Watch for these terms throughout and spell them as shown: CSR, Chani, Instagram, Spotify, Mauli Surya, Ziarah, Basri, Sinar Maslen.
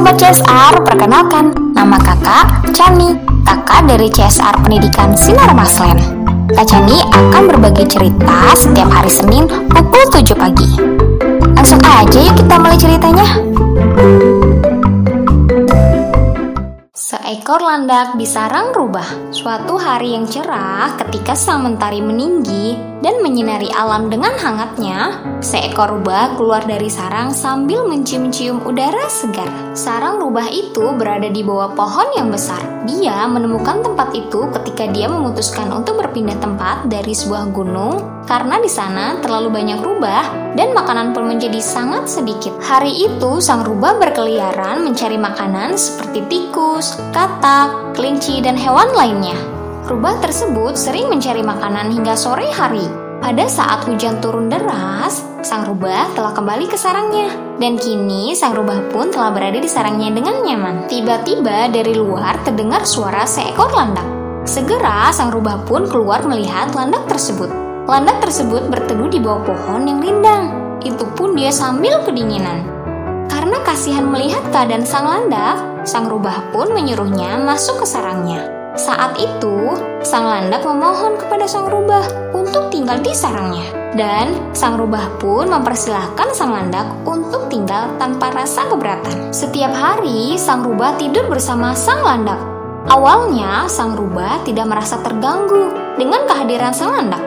Sobat CSR, perkenalkan, nama kakak Chani, kakak dari CSR Pendidikan Sinar Maslen. Kak Chani akan berbagi cerita setiap hari Senin pukul 7 pagi. Langsung aja yuk kita mulai ceritanya. Seekor landak di sarang rubah. Suatu hari yang cerah, ketika sang mentari meninggi dan menyinari alam dengan hangatnya, seekor rubah keluar dari sarang sambil mencium-cium udara segar. Sarang rubah itu berada di bawah pohon yang besar. Dia menemukan tempat itu ketika dia memutuskan untuk berpindah tempat dari sebuah gunung karena di sana terlalu banyak rubah dan makanan pun menjadi sangat sedikit. Hari itu sang rubah berkeliaran mencari makanan seperti tikus, katak, kelinci, dan hewan lainnya. Rubah tersebut sering mencari makanan hingga sore hari. Pada saat hujan turun deras, sang rubah telah kembali ke sarangnya. Dan kini sang rubah pun telah berada di sarangnya dengan nyaman. Tiba-tiba dari luar terdengar suara seekor landak. Segera sang rubah pun keluar melihat landak tersebut. Landak tersebut berteduh di bawah pohon yang rindang. Itu pun dia sambil kedinginan. Karena kasihan melihat keadaan sang landak, sang rubah pun menyuruhnya masuk ke sarangnya. Saat itu, sang landak memohon kepada sang rubah untuk tinggal di sarangnya. Dan sang rubah pun mempersilahkan sang landak untuk tinggal tanpa rasa keberatan. Setiap hari, sang rubah tidur bersama sang landak. Awalnya, sang rubah tidak merasa terganggu dengan kehadiran sang landak.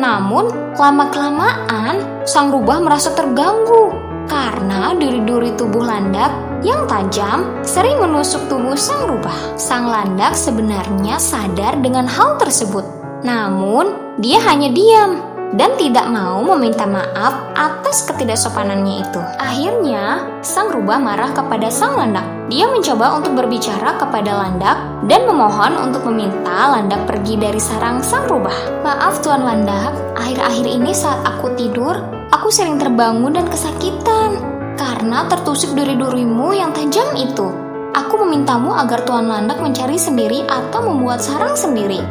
Namun, lama-kelamaan, sang rubah merasa terganggu karena duri-duri tubuh landak yang tajam sering menusuk tubuh sang rubah. Sang landak sebenarnya sadar dengan hal tersebut. Namun, dia hanya diam dan tidak mau meminta maaf atas ketidaksopanannya itu. Akhirnya, sang rubah marah kepada sang landak. Dia mencoba untuk berbicara kepada landak dan memohon untuk meminta landak pergi dari sarang sang rubah. "Maaf Tuan Landak, akhir-akhir ini saat aku tidur, aku sering terbangun dan kesakitan karena tertusuk duri-durimu yang tajam itu. Aku memintamu agar Tuan Landak mencari sendiri atau membuat sarang sendiri,"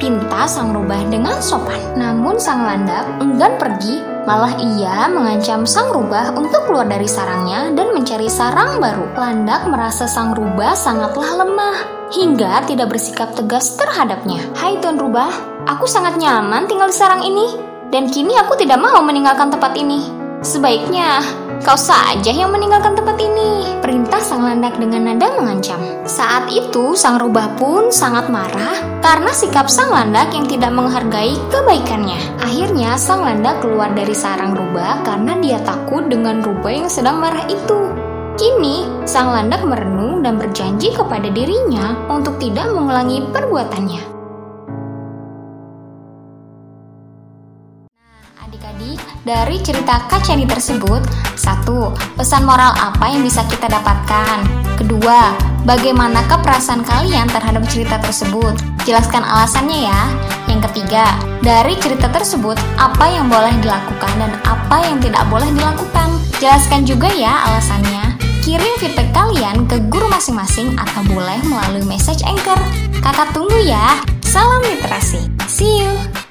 pinta sang rubah dengan sopan. Namun sang landak enggan pergi, malah ia mengancam sang rubah untuk keluar dari sarangnya dan mencari sarang baru. Landak merasa sang rubah sangatlah lemah, hingga tidak bersikap tegas terhadapnya. "Hai Tuan Rubah, aku sangat nyaman tinggal di sarang ini, dan kini aku tidak mau meninggalkan tempat ini. Sebaiknya kau saja yang meninggalkan tempat ini," perintah sang landak dengan nada mengancam. Saat itu, sang rubah pun sangat marah karena sikap sang landak yang tidak menghargai kebaikannya. Akhirnya, sang landak keluar dari sarang rubah karena dia takut dengan rubah yang sedang marah itu. Kini, sang landak merenung dan berjanji kepada dirinya untuk tidak mengulangi perbuatannya. Adik-adik, dari cerita Kak Chani tersebut, 1. Pesan moral apa yang bisa kita dapatkan? 2. Bagaimanakah perasaan kalian terhadap cerita tersebut? Jelaskan alasannya ya. Yang 3. Dari cerita tersebut, apa yang boleh dilakukan dan apa yang tidak boleh dilakukan? Jelaskan juga ya alasannya. Kirim feedback kalian ke guru masing-masing atau boleh melalui message Anchor. Kakak tunggu ya. Salam literasi. See you!